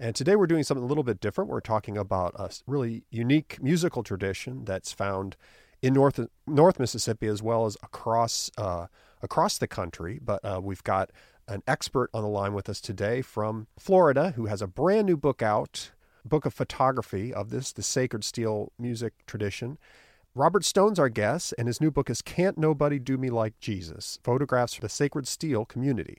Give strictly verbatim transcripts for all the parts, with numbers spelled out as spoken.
And today we're doing something a little bit different. We're talking about a really unique musical tradition that's found in North North Mississippi as well as across uh, across the country. But uh, we've got an expert on the line with us today from Florida who has a brand new book out, book of photography of this, the Sacred Steel music tradition. Robert Stone's our guest, and his new book is Can't Nobody Do Me Like Jesus, Photographs for the Sacred Steel Community.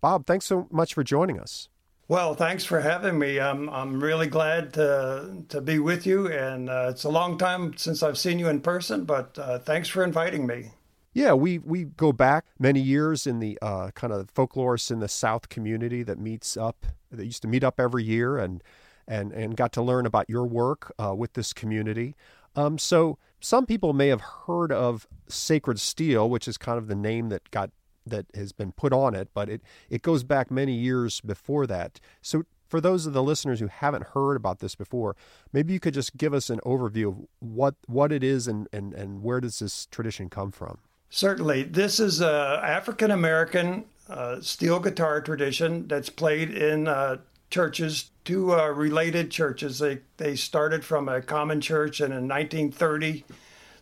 Bob, thanks so much for joining us. Well, thanks for having me. I'm I'm really glad to to be with you, and uh, it's a long time since I've seen you in person, but uh, thanks for inviting me. Yeah, we we go back many years in the uh, kind of folklorists in the South community that meets up, that used to meet up every year, and and and got to learn about your work uh, with this community. Um, so some people may have heard of Sacred Steel, which is kind of the name that got. that has been put on it, but it, it goes back many years before that. So for those of the listeners who haven't heard about this before, maybe you could just give us an overview of what, what it is and, and, and where does this tradition come from? Certainly. This is a African-American uh, steel guitar tradition that's played in uh, churches, two uh, related churches. They, they started from a common church, and in nineteen thirty,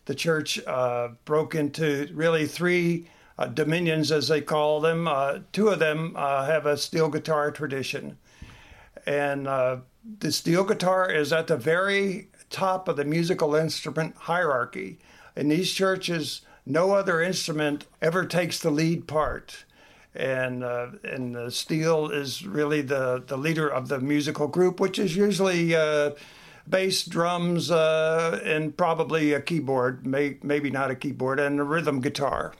the church uh, broke into really three Uh, dominions, as they call them. Uh, two of them uh, have a steel guitar tradition. And uh, the steel guitar is at the very top of the musical instrument hierarchy. In these churches, no other instrument ever takes the lead part. And uh, and the steel is really the, the leader of the musical group, which is usually uh, bass, drums, uh, and probably a keyboard, may, maybe not a keyboard, and a rhythm guitar.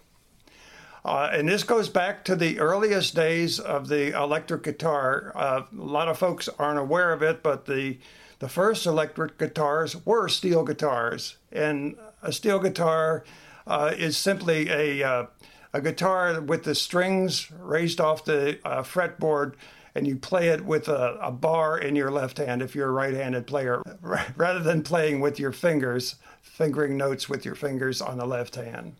Uh, and this goes back to the earliest days of the electric guitar. Uh, a lot of folks aren't aware of it, but the the first electric guitars were steel guitars. And a steel guitar uh, is simply a uh, a guitar with the strings raised off the uh, fretboard, and you play it with a, a bar in your left hand if you're a right-handed player, rather than playing with your fingers, fingering notes with your fingers on the left hand.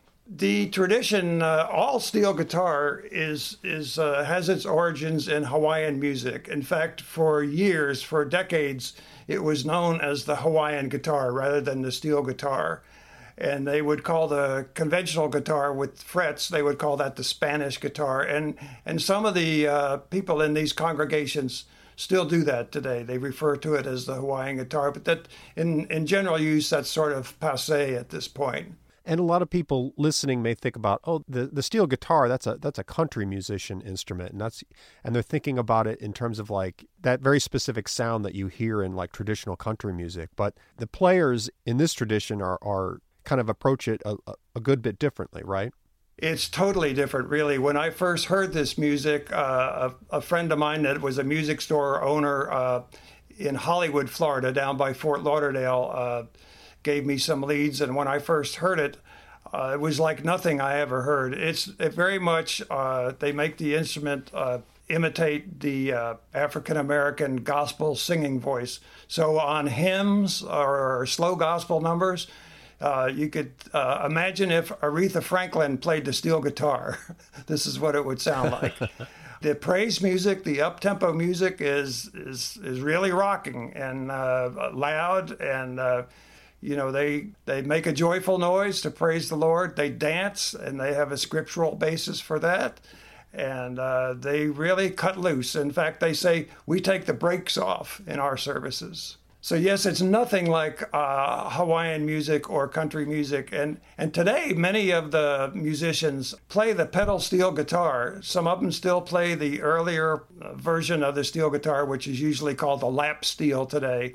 The tradition, uh, all steel guitar, is is uh, has its origins in Hawaiian music. In fact, for years, for decades, it was known as the Hawaiian guitar rather than the steel guitar. And they would call the conventional guitar with frets, they would call that the Spanish guitar. And, and some of the uh, people in these congregations still do that today. They refer to it as the Hawaiian guitar, but that in, in general use, that's sort of passé at this point. And a lot of people listening may think about, oh, the, the steel guitar, that's a that's a country musician instrument. And that's and they're thinking about it in terms of like that very specific sound that you hear in like traditional country music. But the players in this tradition are, are kind of approach it a, a good bit differently, right? It's totally different, really. When I first heard this music, uh, a, a friend of mine that was a music store owner uh, in Hollywood, Florida, down by Fort Lauderdale, uh gave me some leads, and when I first heard it, uh, it was like nothing I ever heard. It's it very much, uh, they make the instrument uh, imitate the uh, African-American gospel singing voice. So on hymns or slow gospel numbers, uh, you could uh, imagine if Aretha Franklin played the steel guitar. This is what it would sound like. The praise music, the up-tempo music is, is, is really rocking and uh, loud and... Uh, You know, they, they make a joyful noise to praise the Lord. They dance, and they have a scriptural basis for that. And uh, they really cut loose. In fact, they say, we take the brakes off in our services. So, yes, it's nothing like uh, Hawaiian music or country music. And, and today, many of the musicians play the pedal steel guitar. Some of them still play the earlier version of the steel guitar, which is usually called the lap steel today.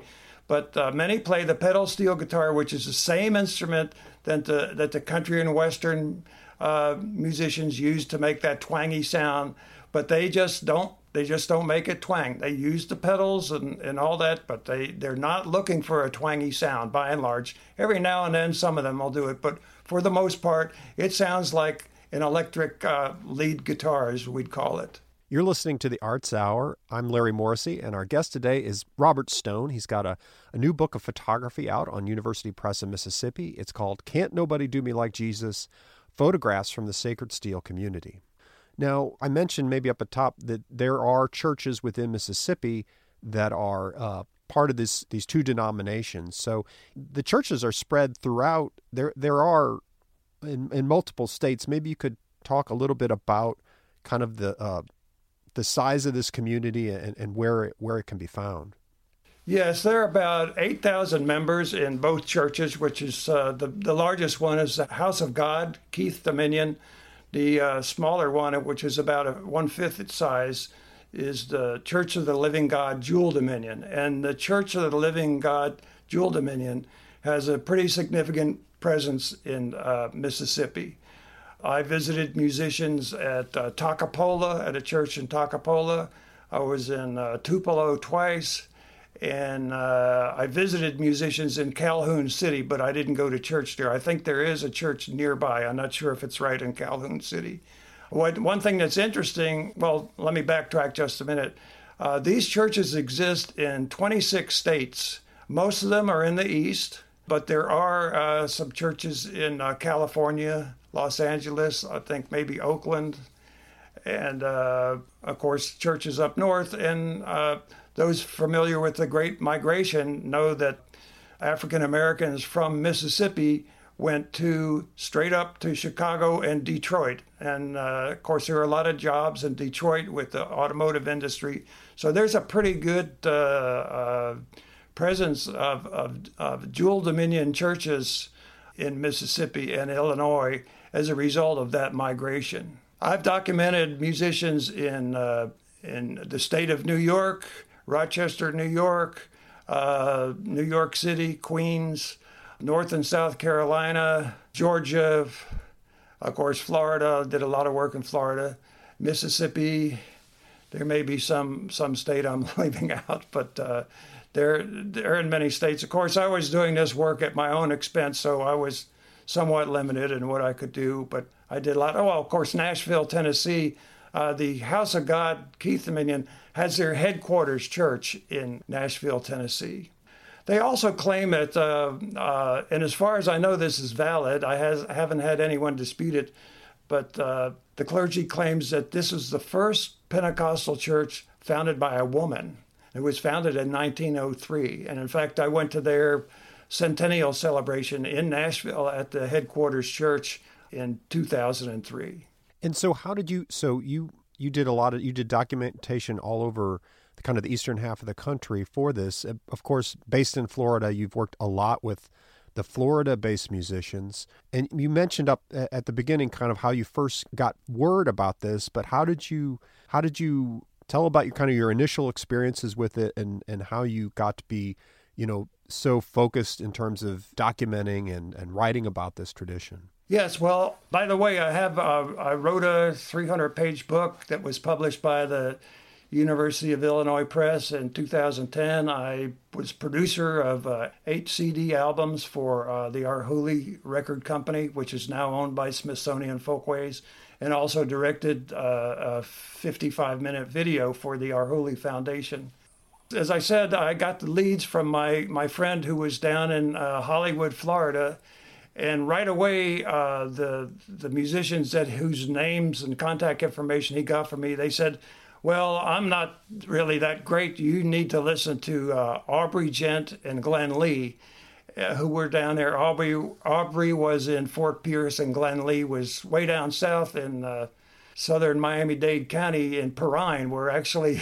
But uh, many play the pedal steel guitar, which is the same instrument that the, that the country and Western uh, musicians use to make that twangy sound. But they just don't They just don't make it twang. They use the pedals and, and all that, but they, they're not looking for a twangy sound, by and large. Every now and then, some of them will do it, but for the most part, it sounds like an electric uh, lead guitar, as we'd call it. You're listening to The Arts Hour. I'm Larry Morrissey, and our guest today is Robert Stone. He's got a, a new book of photography out on University Press of Mississippi. It's called Can't Nobody Do Me Like Jesus, Photographs from the Sacred Steel Community. Now, I mentioned maybe up at top that there are churches within Mississippi that are uh, part of this, these two denominations. So the churches are spread throughout. There there are, in, in multiple states. Maybe you could talk a little bit about kind of the... Uh, the size of this community and, and where it, where it can be found. Yes, there are about eight thousand members in both churches, which is uh, the, the largest one is the House of God, Keith Dominion. The uh, smaller one, which is about a one-fifth its size, is the Church of the Living God, Jewel Dominion. And the Church of the Living God, Jewel Dominion, has a pretty significant presence in uh, Mississippi. I visited musicians at uh, Takapola, at a church in Takapola. I was in uh, Tupelo twice, and uh, I visited musicians in Calhoun City, but I didn't go to church there. I think there is a church nearby. I'm not sure if it's right in Calhoun City. What, one thing that's interesting, well, let me backtrack just a minute. Uh, these churches exist in twenty-six states. Most of them are in the East, but there are uh, some churches in uh, California, Los Angeles, I think maybe Oakland, and uh, of course churches up north. And uh, those familiar with the Great Migration know that African Americans from Mississippi went to straight up to Chicago and Detroit. And uh, of course there are a lot of jobs in Detroit with the automotive industry. So there's a pretty good uh, uh, presence of, of, of Jewel Dominion churches in Mississippi and Illinois as a result of that migration. I've documented musicians in uh, in the state of New York, Rochester, New York, uh, New York City, Queens, North and South Carolina, Georgia, of course, Florida. Did a lot of work in Florida, Mississippi. There may be some some state I'm leaving out, but uh, there there are in many states. Of course, I was doing this work at my own expense, so I was somewhat limited in what I could do, but I did a lot. Oh, well, of course, Nashville, Tennessee, uh, the House of God, Keith Dominion, has their headquarters church in Nashville, Tennessee. They also claim that, uh, uh, and as far as I know, this is valid. I, has, I haven't had anyone dispute it, but uh, the clergy claims that this is the first Pentecostal church founded by a woman. It was founded in nineteen oh three. And in fact, I went to their centennial celebration in Nashville at the headquarters church in two thousand three. And so how did you, so you, you did a lot of, you did documentation all over the kind of the eastern half of the country for this. Of course, based in Florida, you've worked a lot with the Florida-based musicians. And you mentioned up at the beginning kind of how you first got word about this, but how did you, how did you, tell about your kind of your initial experiences with it and, and how you got to be, you know, so focused in terms of documenting and, and writing about this tradition. Yes. Well, by the way, I have, uh, I wrote a three hundred page book that was published by the University of Illinois Press in two thousand ten. I was producer of uh, eight C D albums for uh, the Arhoolie Record Company, which is now owned by Smithsonian Folkways, and also directed uh, a fifty-five minute video for the Arhoolie Foundation. As I said, I got the leads from my, my friend who was down in uh, Hollywood, Florida, and right away uh, the the musicians that whose names and contact information he got from me, they said, well, I'm not really that great. You need to listen to uh, Aubrey Ghent and Glenn Lee, uh, who were down there. Aubrey Aubrey was in Fort Pierce, and Glenn Lee was way down south in uh, southern Miami-Dade County in Perrine, where actually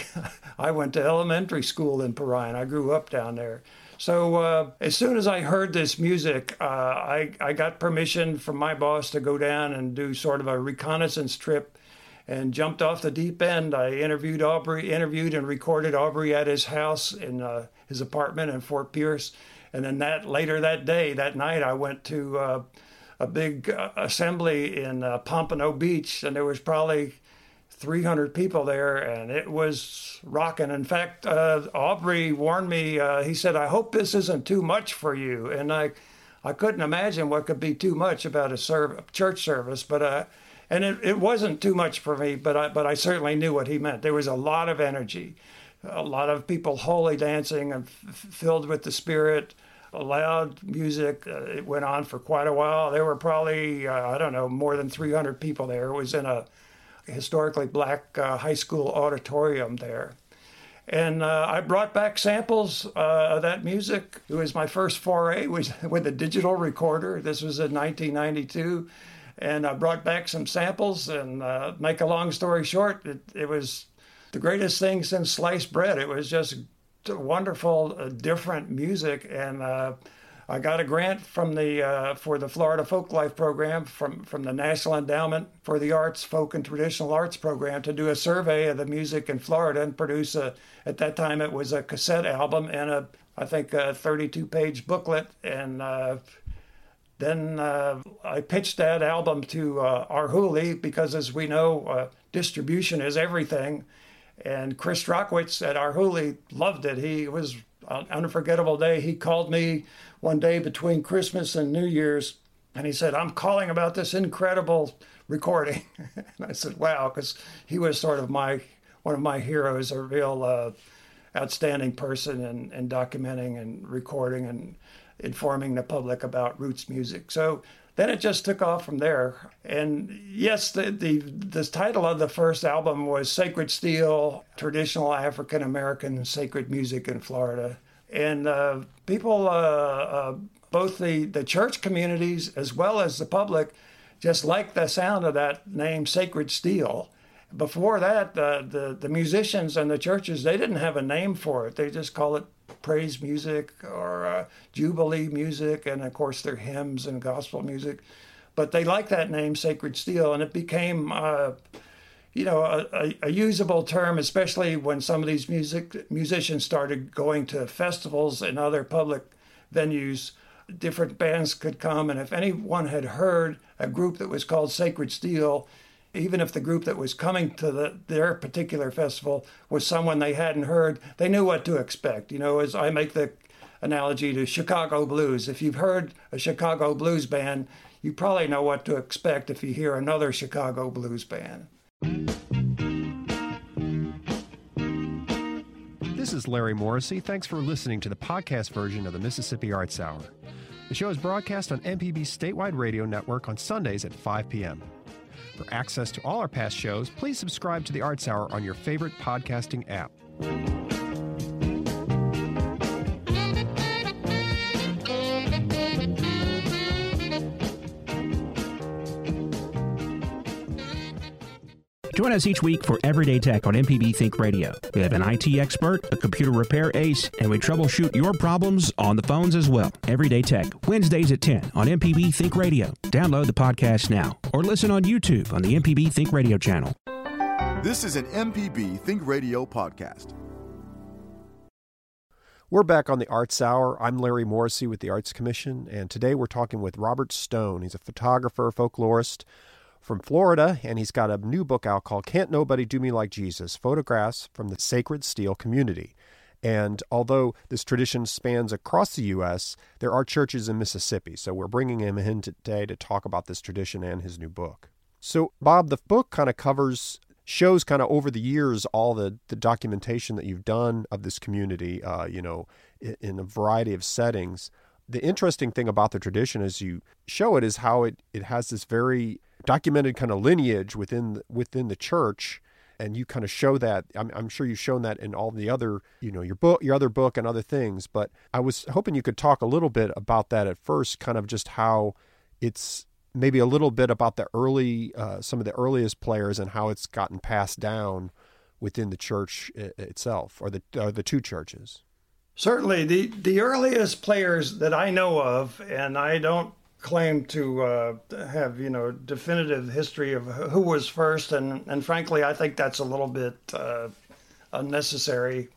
I went to elementary school in Perrine. I grew up down there. So uh, as soon as I heard this music, uh, I, I got permission from my boss to go down and do sort of a reconnaissance trip and jumped off the deep end. I interviewed Aubrey, interviewed and recorded Aubrey at his house in uh, his apartment in Fort Pierce. And then that later that day, that night, I went to uh, a big uh, assembly in uh, Pompano Beach, and there was probably three hundred people there, and it was rocking. In fact, uh, Aubrey warned me. Uh, he said, "I hope this isn't too much for you." And I, I couldn't imagine what could be too much about a serv- church service. But uh, and it, it wasn't too much for me. But I, but I certainly knew what he meant. There was a lot of energy, a lot of people wholly dancing and f- filled with the Spirit. Loud music. Uh, it went on for quite a while. There were probably, uh, I don't know, more than three hundred people there. It was in a historically black uh, high school auditorium there. And uh, I brought back samples uh, of that music. It was my first foray was with a digital recorder. This was in nineteen ninety-two. And I brought back some samples. And uh, make a long story short, it, it was the greatest thing since sliced bread. It was just wonderful, uh, different music, and uh, I got a grant from the uh, for the Florida Folklife Program from, from the National Endowment for the Arts, Folk and Traditional Arts Program to do a survey of the music in Florida and produce a. At that time, it was a cassette album and a I think a thirty-two page booklet, and uh, then uh, I pitched that album to uh, Arhoolie because, as we know, uh, distribution is everything. And Chris Rockwitz at Arhoolie loved it. He was an unforgettable day. He called me one day between Christmas and New Year's, and he said, "I'm calling about this incredible recording." And I said, "Wow," because he was sort of my one of my heroes, a real uh, outstanding person in, in documenting and recording and informing the public about roots music. So then it just took off from there. And yes, the, the the title of the first album was Sacred Steel, Traditional African American Sacred Music in Florida. And uh, people, uh, uh, both the, the church communities as well as the public, just liked the sound of that name, Sacred Steel. Before that, uh, the, the musicians and the churches, they didn't have a name for it. They just call it praise music or uh, jubilee music, and of course their hymns and gospel music, but they like that name Sacred Steel, and it became uh, you know a, a, a usable term, especially when some of these music musicians started going to festivals and other public venues. Different bands could come, and if anyone had heard a group that was called Sacred Steel, even if the group that was coming to the, their particular festival was someone they hadn't heard, they knew what to expect. You know, as I make the analogy to Chicago blues, if you've heard a Chicago blues band, you probably know what to expect if you hear another Chicago blues band. This is Larry Morrissey. Thanks for listening to the podcast version of the Mississippi Arts Hour. The show is broadcast on M P B's statewide radio network on Sundays at five p.m. For access to all our past shows, please subscribe to the Arts Hour on your favorite podcasting app. Join us each week for Everyday Tech on M P B Think Radio. We have an I T expert, a computer repair ace, and we troubleshoot your problems on the phones as well. Everyday Tech, Wednesdays at ten on M P B Think Radio. Download the podcast now or listen on YouTube on the M P B Think Radio channel. This is an M P B Think Radio podcast. We're back on the Arts Hour. I'm Larry Morrissey with the Arts Commission, and today we're talking with Robert Stone. He's a photographer, folklorist, from Florida, and he's got a new book out called Can't Nobody Do Me Like Jesus, Photographs from the Sacred Steel Community. And although this tradition spans across the U S, there are churches in Mississippi, so we're bringing him in today to talk about this tradition and his new book. So, Bob, the book kind of covers, shows kind of over the years all the, the documentation that you've done of this community, uh, you know, in, in a variety of settings. The interesting thing about the tradition as you show it is how it, it has this very documented kind of lineage within the, within the church, and you kind of show that. I'm, I'm sure you've shown that in all the other, you know, your book, your other book, and other things. But I was hoping you could talk a little bit about that at first, kind of just how it's maybe a little bit about the early, uh, some of the earliest players and how it's gotten passed down within the church itself, or the or the two churches. Certainly, the the earliest players that I know of, and I don't claim to uh, have, you know, definitive history of who was first, and, and frankly, I think that's a little bit uh, unnecessary.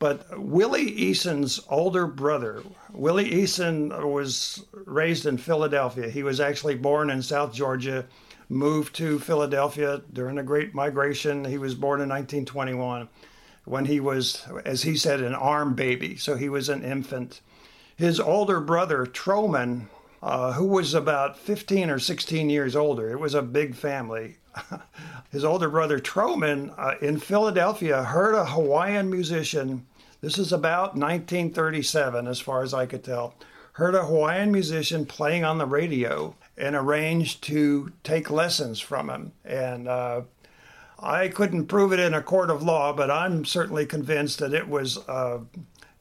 But Willie Eason's older brother, Willie Eason was raised in Philadelphia. He was actually born in South Georgia, moved to Philadelphia during the Great Migration. He was born in nineteen twenty-one when he was, as he said, an arm baby. So he was an infant. His older brother, Truman, uh, who was about fifteen or sixteen years older, it was a big family. His older brother, Truman, uh, in Philadelphia, heard a Hawaiian musician. This is about nineteen thirty-seven, as far as I could tell. Heard a Hawaiian musician playing on the radio and arranged to take lessons from him. And uh, I couldn't prove it in a court of law, but I'm certainly convinced that it was uh,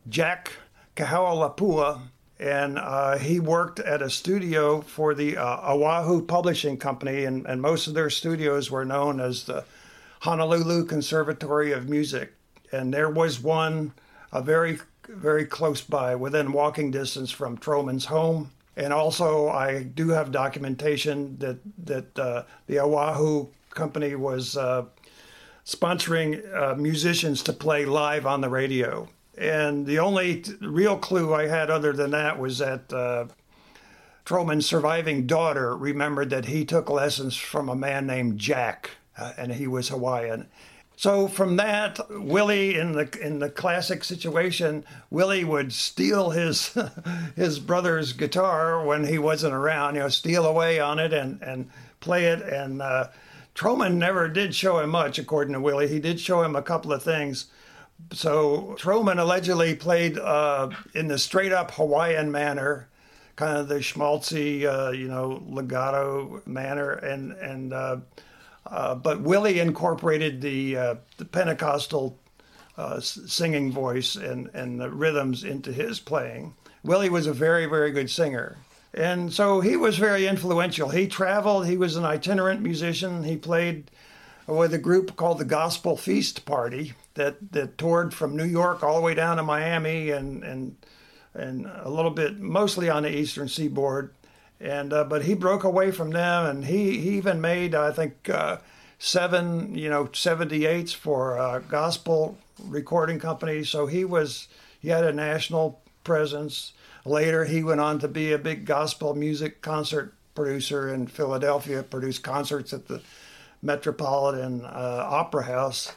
Jack Kahalapua. And uh, he worked at a studio for the uh, Oahu Publishing Company, and, and most of their studios were known as the Honolulu Conservatory of Music. And there was one a very, very close by, within walking distance from Truman's home. And also, I do have documentation that, that uh, the Oahu company was uh, sponsoring uh, musicians to play live on the radio. And the only t- real clue I had other than that was that uh, Truman's surviving daughter remembered that he took lessons from a man named Jack, uh, and he was Hawaiian. So from that, Willie, in the in the classic situation, Willie would steal his his brother's guitar when he wasn't around, you know, steal away on it and, and play it. And uh, Truman never did show him much, according to Willie. He did show him a couple of things. So Truman allegedly played uh, in the straight-up Hawaiian manner, kind of the schmaltzy, uh, you know, legato manner, and and uh, uh, but Willie incorporated the uh, the Pentecostal uh, singing voice and and the rhythms into his playing. Willie was a very very good singer, and so he was very influential. He traveled. He was an itinerant musician. He played with a group called the Gospel Feast Party that, that toured from New York all the way down to Miami and and and a little bit mostly on the Eastern Seaboard, and uh, but he broke away from them, and he, he even made I think uh, seven you know seventy-eights for uh, gospel recording companies. So he was he had a national presence. Later he went on to be a big gospel music concert producer in Philadelphia, produced concerts at the Metropolitan uh, Opera House.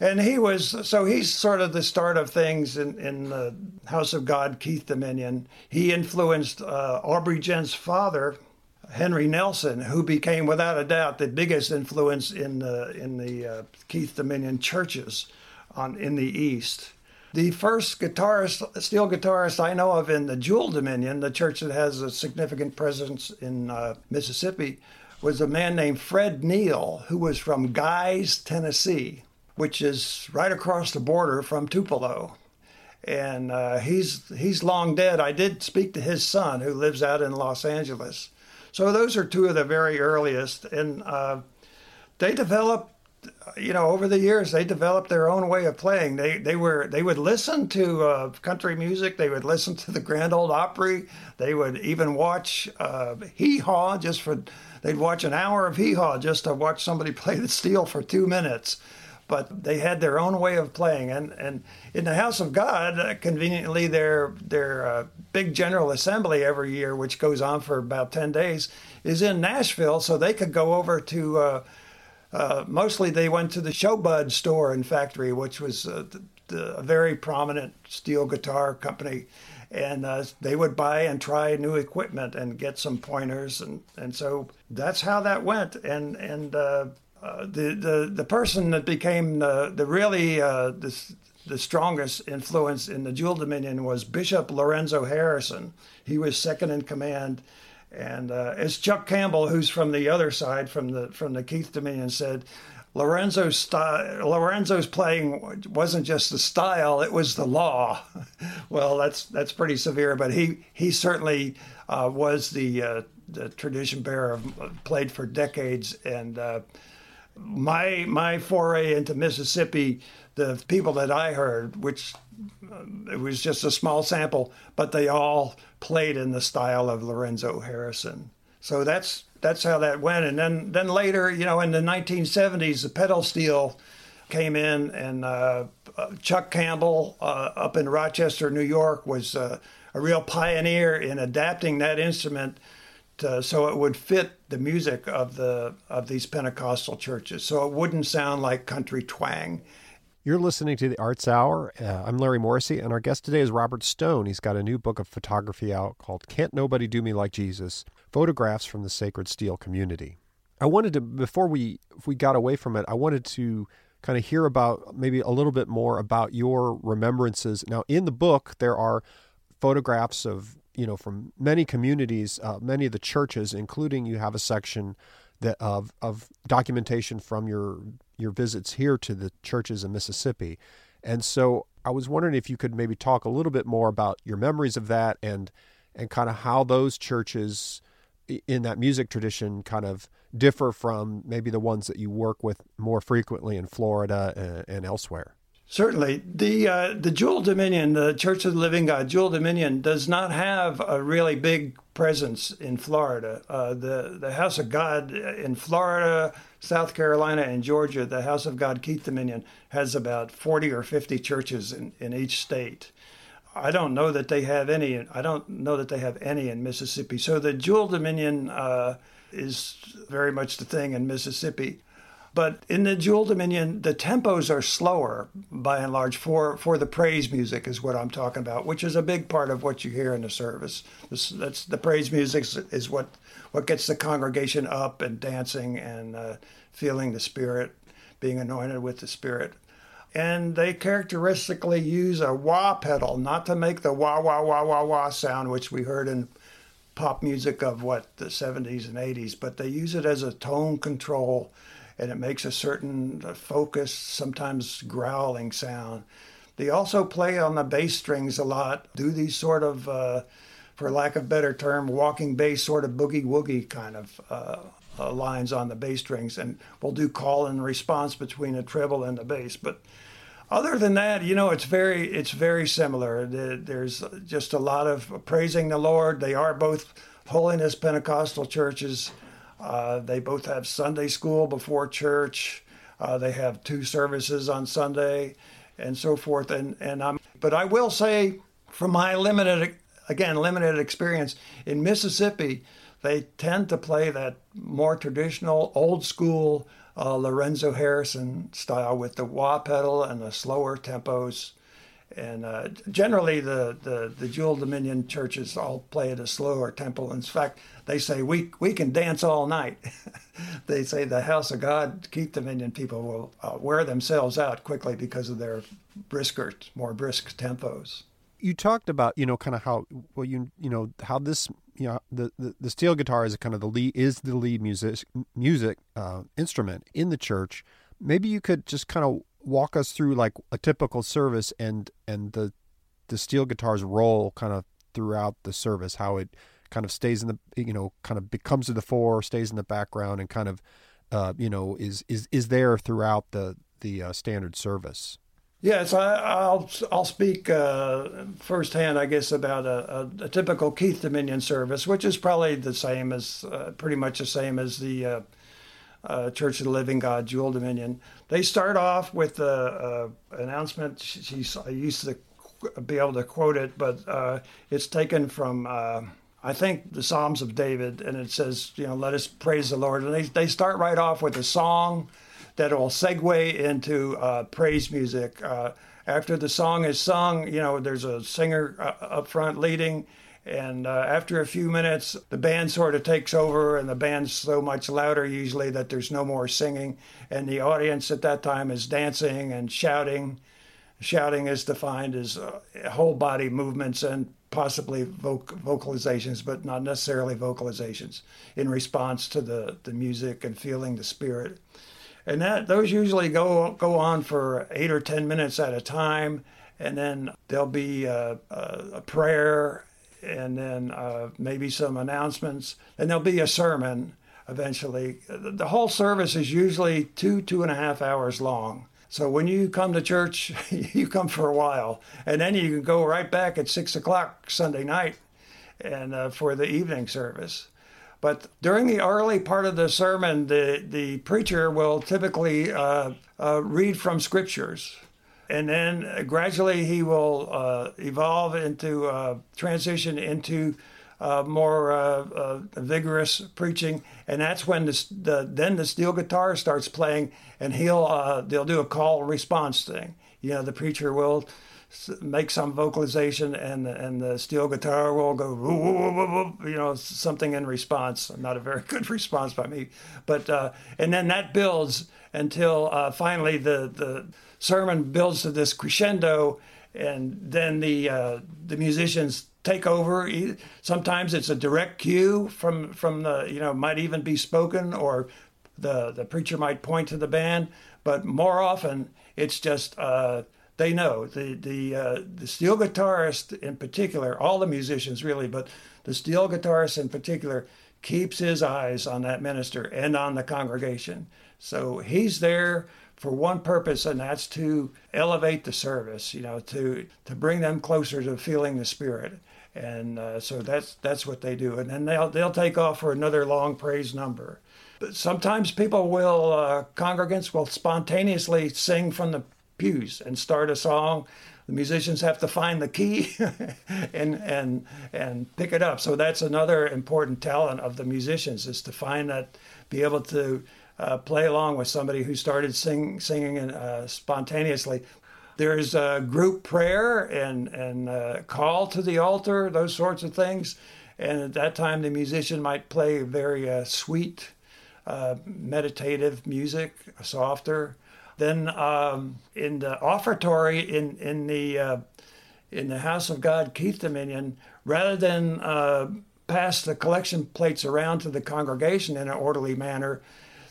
And he was, so he's sort of the start of things in, in the House of God, Keith Dominion. He influenced uh, Aubrey Ghent's father, Henry Nelson, who became, without a doubt, the biggest influence in the, in the uh, Keith Dominion churches on in the East. The first guitarist, steel guitarist I know of in the Jewel Dominion, the church that has a significant presence in uh, Mississippi, was a man named Fred Neal, who was from Guys, Tennessee, which is right across the border from Tupelo. And uh, he's he's long dead. I did speak to his son, who lives out in Los Angeles. So those are two of the very earliest. And uh, they developed, you know, over the years, they developed their own way of playing. They they were they would listen to uh, country music. They would listen to the Grand Ole Opry. They would even watch uh, Hee Haw just for. They'd watch an hour of Hee Haw just to watch somebody play the steel for two minutes. But they had their own way of playing, and and in the House of God, uh, conveniently their their uh, big General Assembly every year, which goes on for about ten days, is in Nashville, so they could go over to. Uh, Uh, mostly they went to the Show Bud store and factory, which was uh, the, the, a very prominent steel guitar company. And uh, they would buy and try new equipment and get some pointers. And, and so that's how that went. And and uh, uh, the, the the person that became the, the really uh, the, the strongest influence in the Jewel Dominion was Bishop Lorenzo Harrison. He was second in command. And uh, as Chuck Campbell, who's from the other side, from the from the Keith Dominion, said, Lorenzo's style, Lorenzo's playing wasn't just the style; it was the law. Well, that's that's pretty severe, but he he certainly uh, was the uh, the tradition bearer, played for decades. And uh, my my foray into Mississippi, the people that I heard, which it was just a small sample, but they all played in the style of Lorenzo Harrison. So that's that's how that went. And then, then later, you know, in the nineteen seventies, the pedal steel came in, and uh, Chuck Campbell uh, up in Rochester, New York, was uh, a real pioneer in adapting that instrument uh, so it would fit the music of the of these Pentecostal churches. So it wouldn't sound like country twang. You're listening to the Arts Hour. Uh, I'm Larry Morrissey, and our guest today is Robert Stone. He's got a new book of photography out called Can't Nobody Do Me Like Jesus, Photographs from the Sacred Steel Community. I wanted to, before we if we got away from it, I wanted to kind of hear about maybe a little bit more about your remembrances. Now, in the book, there are photographs of, you know, from many communities, uh, many of the churches, including you have a section that of of documentation from your your visits here to the churches in Mississippi. And so I was wondering if you could maybe talk a little bit more about your memories of that and and kind of how those churches in that music tradition kind of differ from maybe the ones that you work with more frequently in Florida and, and elsewhere. Certainly. The uh, the Jewel Dominion, the Church of the Living God, Jewel Dominion, does not have a really big presence in Florida. Uh, the, the House of God in Florida, South Carolina, and Georgia, the House of God, Keith Dominion, has about forty or fifty churches in, in each state. I don't know that they have any. I don't know that they have any in Mississippi. So the Jewel Dominion uh, is very much the thing in Mississippi. But in the Jewel Dominion, the tempos are slower, by and large, for, for the praise music is what I'm talking about, which is a big part of what you hear in the service. This, that's the praise music is what, what gets the congregation up and dancing and uh, feeling the Spirit, being anointed with the Spirit. And they characteristically use a wah pedal, not to make the wah, wah, wah, wah, wah sound, which we heard in pop music of, what, the seventies and eighties, but they use it as a tone control, and it makes a certain focused, sometimes growling sound. They also play on the bass strings a lot, do these sort of, uh, for lack of a better term, walking bass, sort of boogie-woogie kind of uh, uh, lines on the bass strings, and we'll do call and response between the treble and the bass. But other than that, you know, it's very it's very similar. There's just a lot of praising the Lord. They are both Holiness Pentecostal churches. Uh, they both have Sunday school before church. Uh, they have two services on Sunday, and so forth. And and I'm, but I will say, from my limited again limited experience in Mississippi, they tend to play that more traditional, old school uh, Lorenzo Harrison style with the wah pedal and the slower tempos. And uh, generally, the, the, the Jewel Dominion churches all play at a slower tempo. In fact, they say, we we can dance all night. They say the House of God, Keith Dominion people will uh, wear themselves out quickly because of their brisker, more brisk tempos. You talked about, you know, kind of how, well, you you know, how this, you know, the, the, the steel guitar is kind of the lead, is the lead music, music uh, instrument in the church. Maybe you could just kind of walk us through like a typical service and and the the steel guitar's role kind of throughout the service, how it kind of stays in the, you know, kind of becomes to the fore, stays in the background, and kind of uh you know is is is there throughout the the uh, standard service. Yes, I, I'll I'll speak uh, firsthand, I guess, about a, a, a typical Keith Dominion service, which is probably the same as uh, pretty much the same as the uh, Uh, Church of the Living God, Jewel Dominion. They start off with an announcement. She, she's, I used to be able to quote it, but uh, it's taken from, uh, I think, the Psalms of David, and it says, you know, let us praise the Lord. And they, they start right off with a song that will segue into uh, praise music. Uh, after the song is sung, you know, there's a singer uh, up front leading. And uh, after a few minutes, the band sort of takes over, and the band's so much louder usually that there's no more singing. And the audience at that time is dancing and shouting. Shouting is defined as uh, whole body movements and possibly voc- vocalizations, but not necessarily vocalizations, in response to the, the music and feeling the Spirit. And that those usually go go on for eight or ten minutes at a time. And then there'll be a, a, a prayer, and then uh, maybe some announcements, and there'll be a sermon eventually. The whole service is usually two, two and a half hours long. So when you come to church, you come for a while, and then you can go right back at six o'clock Sunday night and uh, for the evening service. But during the early part of the sermon, the, the preacher will typically uh, uh, read from scriptures. And then gradually he will uh, evolve into, uh, transition into uh, more uh, uh, vigorous preaching, and that's when the, the then the steel guitar starts playing, and he'll uh, they'll do a call response thing. You know, the preacher will make some vocalization, and and the steel guitar will go, woo, woo, woo, woo, you know, something in response. Not a very good response by me, but uh, and then that builds until uh, finally the the sermon builds to this crescendo. And then the uh, the musicians take over. Sometimes it's a direct cue from, from the, you know, might even be spoken, or the, the preacher might point to the band. But more often, it's just uh, they know. The the uh, the steel guitarist in particular, all the musicians really, but the steel guitarist in particular keeps his eyes on that minister and on the congregation. So he's there for one purpose, and that's to elevate the service, you know, to to bring them closer to feeling the Spirit. And uh, so that's that's what they do. And then they'll, they'll take off for another long praise number. But sometimes people will, uh, congregants will spontaneously sing from the pews and start a song. The musicians have to find the key and and and pick it up. So that's another important talent of the musicians, is to find that, be able to Uh, play along with somebody who started sing, singing uh, spontaneously. There's uh, group prayer and, and uh, call to the altar, those sorts of things. And at that time, the musician might play very uh, sweet, uh, meditative music, softer. Then um, in the offertory in, in, the, uh, in the House of God, Keith Dominion, rather than uh, pass the collection plates around to the congregation in an orderly manner,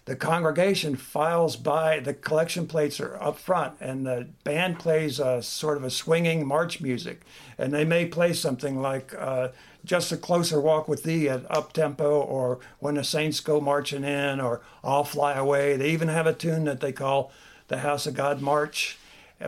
the congregation files by, the collection plates are up front, and the band plays a sort of a swinging march music. And they may play something like uh, Just a Closer Walk with Thee at up-tempo, or When the Saints Go Marching In, or I'll Fly Away. They even have a tune that they call the House of God March.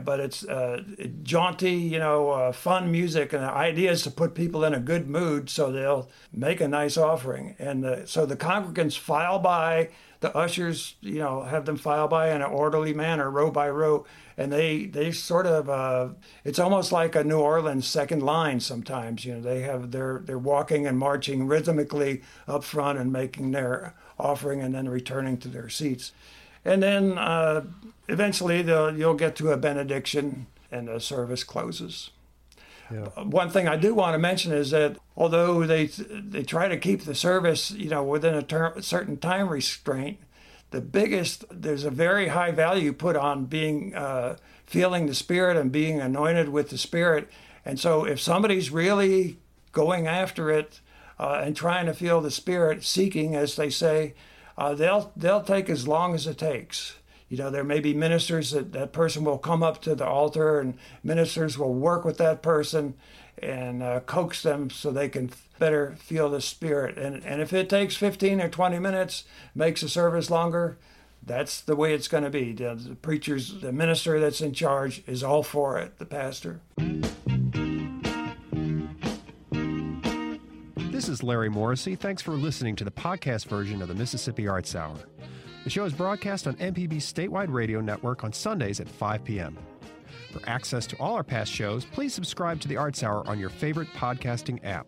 But it's uh, jaunty, you know, uh, fun music, and the idea is to put people in a good mood so they'll make a nice offering. And uh, so the congregants file by, the ushers, you know, have them file by in an orderly manner, row by row, and they they sort of uh, it's almost like a New Orleans second line sometimes. You know, they have their they're walking and marching rhythmically up front and making their offering and then returning to their seats. And then uh, eventually you'll get to a benediction and the service closes. Yeah. One thing I do want to mention is that although they they try to keep the service, you know, within a ter- certain time restraint, the biggest, there's a very high value put on being, uh, feeling the Spirit and being anointed with the Spirit. And so if somebody's really going after it uh, and trying to feel the Spirit, seeking, as they say, Uh, they'll they'll take as long as it takes. You know, there may be ministers that that person will come up to the altar, and ministers will work with that person and uh, coax them so they can better feel the Spirit. And and if it takes fifteen or twenty minutes, makes the service longer, that's the way it's going to be. The, the preachers, the minister that's in charge is all for it, the pastor. This is Larry Morrissey. Thanks for listening to the podcast version of the Mississippi Arts Hour. The show is broadcast on M P B's statewide radio network on Sundays at five p.m. For access to all our past shows, please subscribe to the Arts Hour on your favorite podcasting app.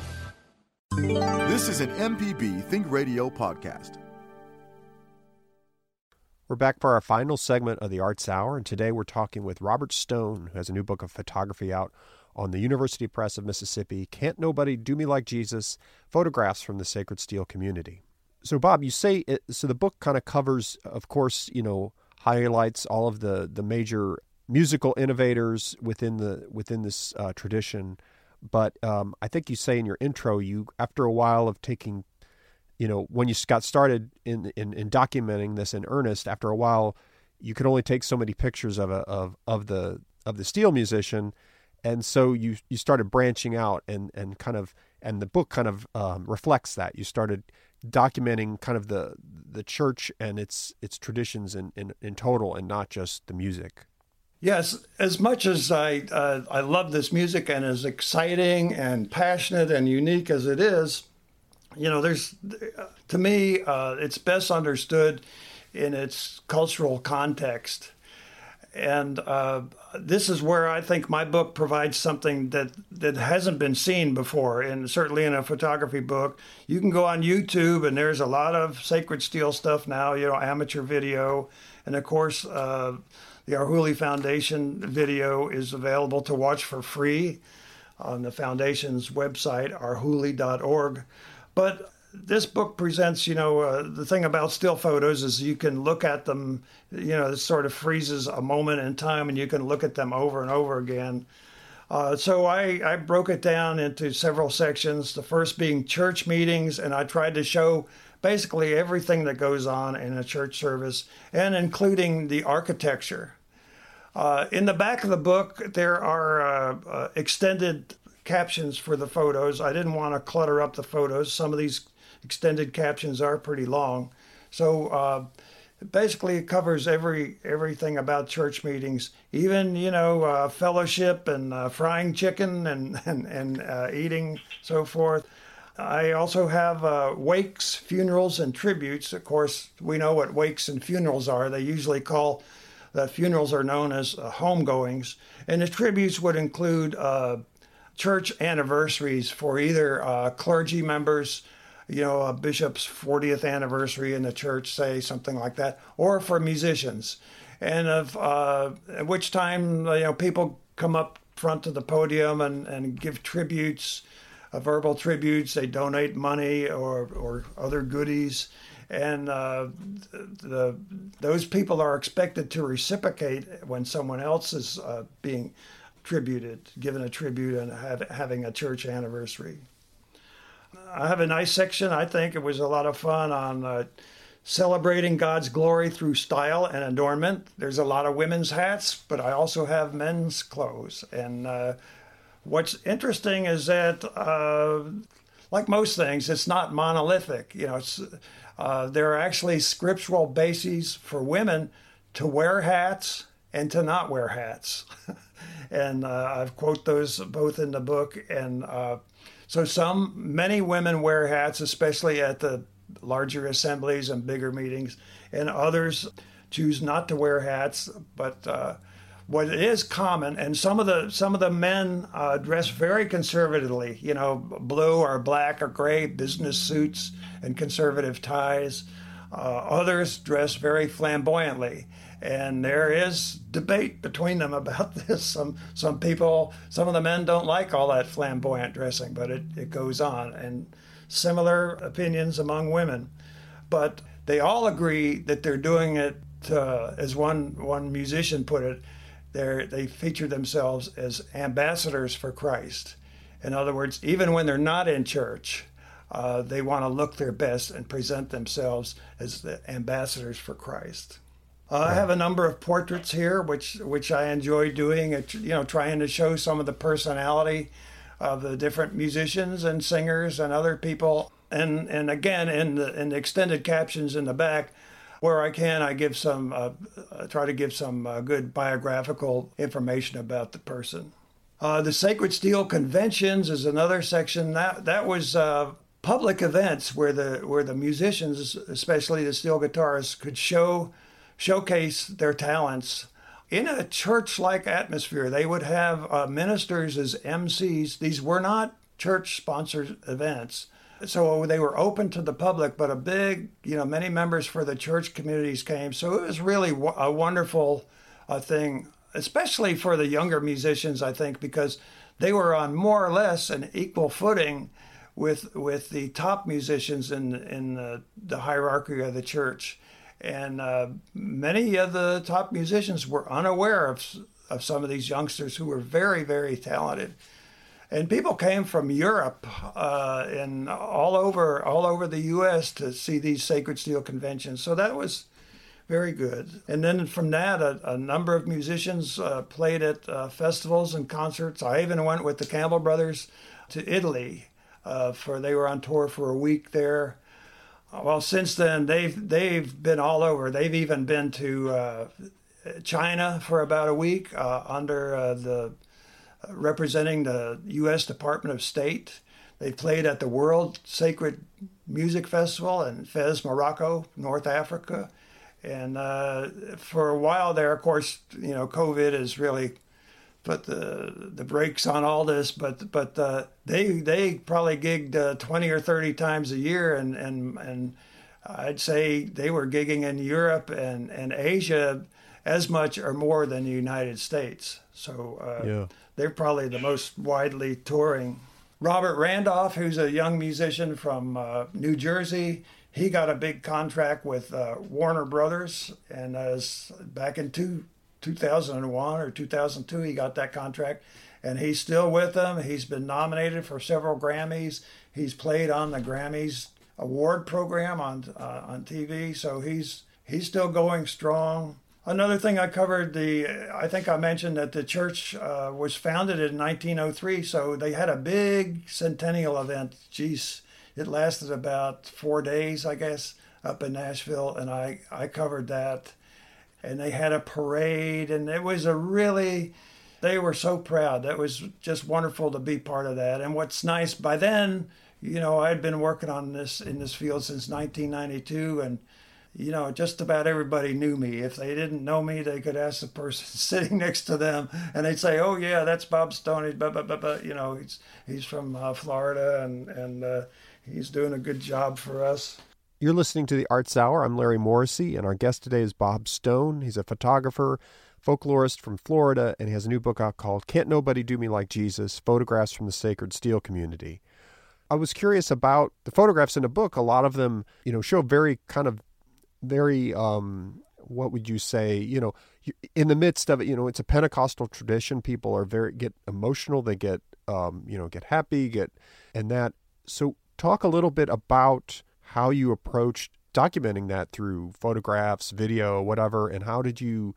This is an M P B Think Radio podcast. We're back for our final segment of the Arts Hour, and today we're talking with Robert Stone, who has a new book of photography out on the University Press of Mississippi, Can't Nobody Do Me Like Jesus, Photographs from the Sacred Steel Community. So, Bob, you say, it, so the book kind of covers, of course, you know, highlights all of the, the major musical innovators within the within this uh, tradition. But um, I think you say in your intro, you after a while of taking, you know, when you got started in, in, in documenting this in earnest, after a while, you could only take so many pictures of a, of, of the, of the steel musician. And so you, you started branching out and, and kind of, and the book kind of um, reflects that. You started documenting kind of the, the church and its, its traditions in, in, in total, and not just the music. Yes, as much as I uh, I love this music, and as exciting and passionate and unique as it is, you know, there's, to me, uh, it's best understood in its cultural context. And uh, this is where I think my book provides something that, that hasn't been seen before, and certainly in a photography book. You can go on YouTube, and there's a lot of Sacred Steel stuff now, you know, amateur video, and of course, uh, the Arhoolie Foundation video is available to watch for free on the foundation's website, arhoolie dot org. But this book presents, you know, uh, the thing about still photos is you can look at them, you know, it sort of freezes a moment in time, and you can look at them over and over again. Uh, so I, I broke it down into several sections, the first being church meetings, and I tried to show basically everything that goes on in a church service, and including the architecture. Uh, in the back of the book, there are uh, uh, extended captions for the photos. I didn't want to clutter up the photos. Some of these extended captions are pretty long. So uh, basically it covers every everything about church meetings, even, you know, uh, fellowship and uh, frying chicken and, and, and uh, eating, so forth. I also have uh, wakes, funerals, and tributes. Of course, we know what wakes and funerals are. They usually call the funerals are known as uh, homegoings. And the tributes would include uh, church anniversaries for either uh, clergy members, you know, a bishop's fortieth anniversary in the church, say, something like that, or for musicians. And of uh, at which time, you know, people come up front to the podium and, and give tributes. Uh, verbal tributes, they donate money or, or other goodies, and uh, the, those people are expected to reciprocate when someone else is uh, being tributed, given a tribute and have, having a church anniversary. I have a nice section, I think it was a lot of fun, on uh, celebrating God's glory through style and adornment. There's a lot of women's hats, but I also have men's clothes, and uh, what's interesting is that, uh, like most things, it's not monolithic. You know, it's, uh, there are actually scriptural bases for women to wear hats and to not wear hats. And uh, I've quoted those both in the book. And uh, so some, many women wear hats, especially at the larger assemblies and bigger meetings. And others choose not to wear hats, but... Uh, What is common, and some of the some of the men uh, dress very conservatively, you know, blue or black or gray business suits and conservative ties. Uh, others dress very flamboyantly, and there is debate between them about this. Some some people, some of the men don't like all that flamboyant dressing, but it, it goes on, and similar opinions among women. But they all agree that they're doing it, uh, as one one musician put it, They're, they feature themselves as ambassadors for Christ. In other words, even when they're not in church, uh, they want to look their best and present themselves as the ambassadors for Christ. Uh, I have a number of portraits here, which which I enjoy doing, you know, trying to show some of the personality of the different musicians and singers and other people. And and again, in the, in the extended captions in the back, where I can, I give some, uh, I try to give some uh, good biographical information about the person. Uh, the Sacred Steel Conventions is another section. That that was uh, public events where the where the musicians, especially the steel guitarists, could show showcase their talents in a church-like atmosphere. They would have uh, ministers as M Cs. These were not church-sponsored events. So they were open to the public, but a big, you know, many members for the church communities came. So it was really a wonderful uh, thing, especially for the younger musicians, I think, because they were on more or less an equal footing with with the top musicians in, in the, the hierarchy of the church. And uh, many of the top musicians were unaware of, of some of these youngsters who were very, very talented. And people came from Europe uh, and all over all over the U S to see these Sacred Steel conventions. So that was very good. And then from that, a, a number of musicians uh, played at uh, festivals and concerts. I even went with the Campbell brothers to Italy, uh, for they were on tour for a week there. Well, since then, they've they've been all over. They've even been to uh, China for about a week uh, under uh, the uh, representing the U S Department of State. They played at the World Sacred Music Festival in Fez, Morocco, North Africa. And uh, for a while there, of course, you know, COVID has really put the the brakes on all this. But but uh, they they probably gigged uh, twenty or thirty times a year, and and and I'd say they were gigging in Europe and, and Asia as much or more than the United States. So uh, yeah. They're probably the most widely touring. Robert Randolph, who's a young musician from uh, New Jersey. He got a big contract with uh, Warner Brothers, and uh, back in two, two thousand one or two thousand two, he got that contract, and he's still with them. He's been nominated for several Grammys. He's played on the Grammys award program on uh, on T V, so he's he's still going strong. Another thing I covered, the I think I mentioned that the church uh, was founded in nineteen oh three, so they had a big centennial event. Geez. It lasted about four days, I guess, up in Nashville, and I, I covered that. And they had a parade, and it was a really, they were so proud. That was just wonderful to be part of that. And what's nice, by then, you know, I'd been working on this in this field since nineteen ninety-two, and, you know, just about everybody knew me. If they didn't know me, they could ask the person sitting next to them, and they'd say, oh, yeah, that's Bob Stone. He's, blah, blah, blah, blah. You know, he's, he's from uh, Florida, and, and, uh, he's doing a good job for us. You're listening to The Arts Hour. I'm Larry Morrissey, and our guest today is Bob Stone. He's a photographer, folklorist from Florida, and he has a new book out called Can't Nobody Do Me Like Jesus, Photographs from the Sacred Steel Community. I was curious about the photographs in the book. A lot of them, you know, show very kind of, very, um, what would you say, you know, in the midst of it, you know, it's a Pentecostal tradition. People are very, get emotional. They get, um, you know, get happy, get, and that. So, talk a little bit about how you approached documenting that through photographs, video, whatever, and how did you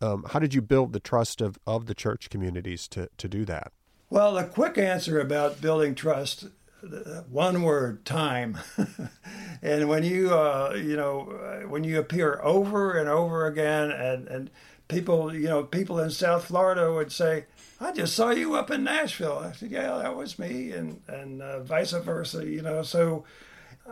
um, how did you build the trust of, of the church communities to, to do that? Well, the quick answer about building trust, one word: time. And when you uh, you know when you appear over and over again, and, and people you know people in South Florida would say, I just saw you up in Nashville. I said, yeah, that was me, and, and uh, vice versa, you know. So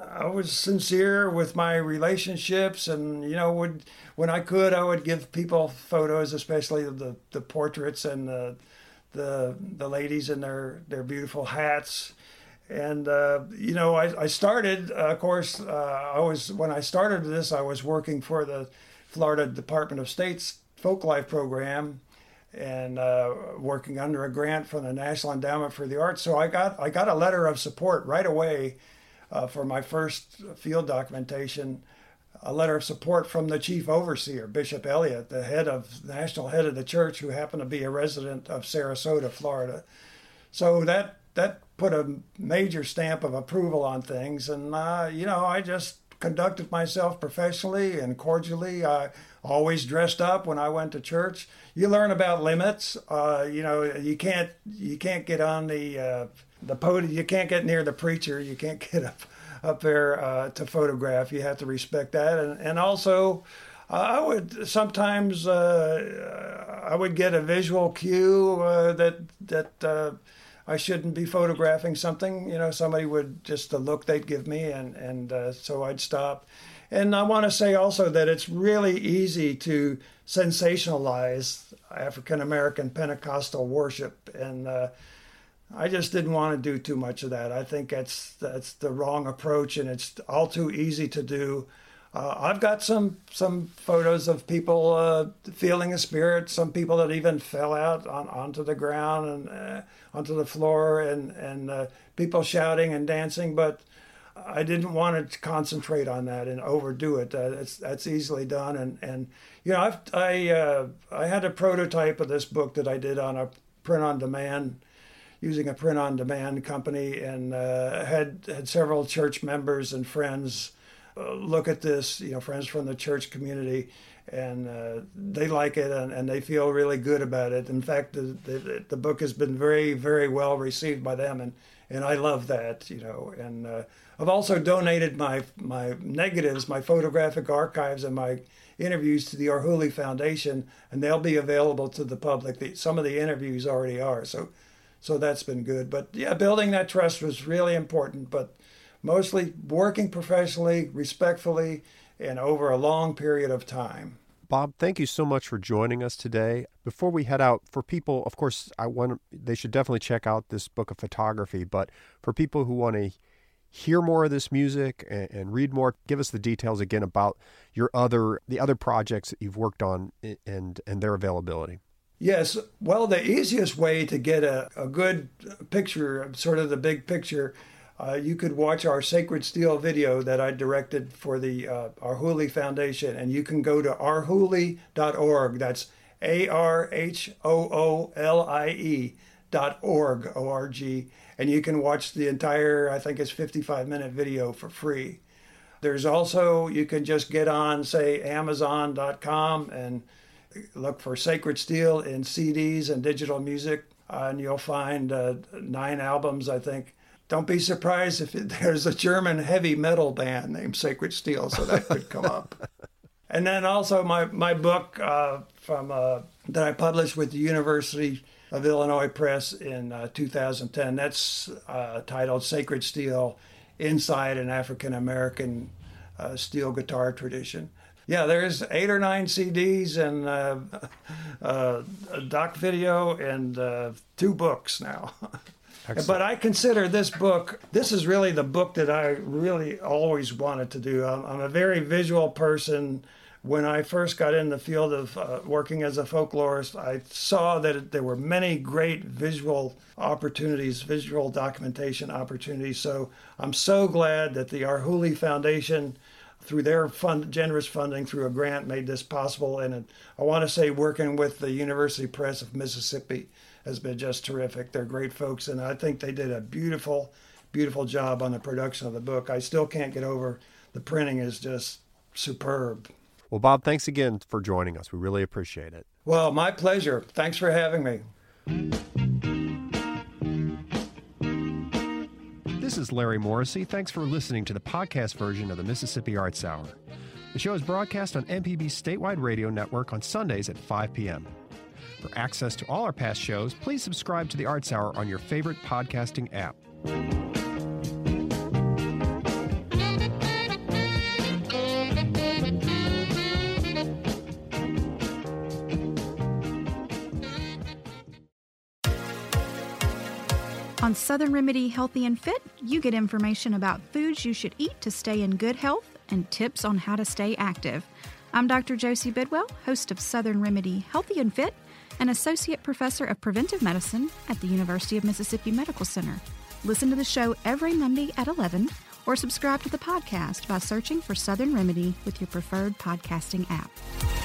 I was sincere with my relationships, and, you know, would when I could, I would give people photos, especially the, the portraits and the, the the ladies in their, their beautiful hats. And, uh, you know, I, I started, uh, of course, uh, I was when I started this, I was working for the Florida Department of State's Folklife Program, and uh, working under a grant from the National Endowment for the Arts. So I got I got a letter of support right away uh, for my first field documentation, a letter of support from the chief overseer, Bishop Elliott, the head of national head of the church, who happened to be a resident of Sarasota, Florida. So that that put a major stamp of approval on things. And, uh, you know, I just conducted myself professionally and cordially. I always dressed up when I went to church. You learn about limits. Uh, you know, you can't you can't get on the uh, the podium. You can't get near the preacher. You can't get up up there uh, to photograph. You have to respect that. And and also, uh, I would sometimes uh, I would get a visual cue uh, that that. Uh, I shouldn't be photographing something. You know, somebody would, just the look they'd give me, and, and uh, so I'd stop. And I want to say also that it's really easy to sensationalize African-American Pentecostal worship. And uh, I just didn't want to do too much of that. I think that's that's the wrong approach, and it's all too easy to do. Uh, I've got some, some photos of people uh, feeling the spirit, some people that even fell out on, onto the ground and uh, onto the floor, and, and uh, people shouting and dancing, but I didn't want to concentrate on that and overdo it. Uh, it's, that's easily done. And, and you know, I've, I, uh, I had a prototype of this book that I did on a print-on-demand using a print-on-demand company, and uh, had had several church members and friends uh, look at this, you know, friends from the church community, and uh, they like it, and, and they feel really good about it. In fact, the, the the book has been very, very well received by them, and, and I love that, you know. And uh, I've also donated my my negatives, my photographic archives, and my interviews to the Arhoolie Foundation, and they'll be available to the public. The, some of the interviews already are, so so that's been good. But yeah, building that trust was really important, but mostly working professionally, respectfully, and over a long period of time. Bob, thank you so much for joining us today. Before we head out, for people, of course, I want they should definitely check out this book of photography, but for people who want to hear more of this music and, and read more, give us the details again about your other the other projects that you've worked on and, and their availability. Yes. Well, the easiest way to get a, a good picture, sort of the big picture, Uh, you could watch our Sacred Steel video that I directed for the uh, Arhoolie Foundation, and you can go to arhoolie dot org. That's A R H O O L I E dot org, O R G, and you can watch the entire, I think it's fifty-five minute video for free. There's also, you can just get on, say, amazon dot com and look for Sacred Steel in C Ds and digital music, uh, and you'll find uh, nine albums, I think. Don't be surprised if it, there's a German heavy metal band named Sacred Steel, so that could come up. And then also my, my book uh, from uh, that I published with the University of Illinois Press in uh, two thousand ten, that's uh, titled Sacred Steel, Inside an African-American uh, Steel Guitar Tradition. Yeah, there's eight or nine C Ds and uh, uh, a doc video and uh, two books now. Excellent. But I consider this book, this is really the book that I really always wanted to do. I'm, I'm a very visual person. When I first got in the field of uh, working as a folklorist, I saw that it, there were many great visual opportunities, visual documentation opportunities. So I'm so glad that the Arhoolie Foundation, through their fund, generous funding through a grant, made this possible. And it, I want to say working with the University Press of Mississippi has been just terrific. They're great folks, and I think they did a beautiful, beautiful job on the production of the book. I still can't get over the printing is just superb. Well, Bob, thanks again for joining us. We really appreciate it. Well, my pleasure. Thanks for having me. This is Larry Morrissey. Thanks for listening to the podcast version of the Mississippi Arts Hour. The show is broadcast on M P B's statewide radio network on Sundays at five p.m. For access to all our past shows, please subscribe to The Arts Hour on your favorite podcasting app. On Southern Remedy Healthy and Fit, you get information about foods you should eat to stay in good health and tips on how to stay active. I'm Doctor Josie Bidwell, host of Southern Remedy Healthy and Fit, an associate professor of preventive medicine at the University of Mississippi Medical Center. Listen to the show every Monday at eleven or subscribe to the podcast by searching for Southern Remedy with your preferred podcasting app.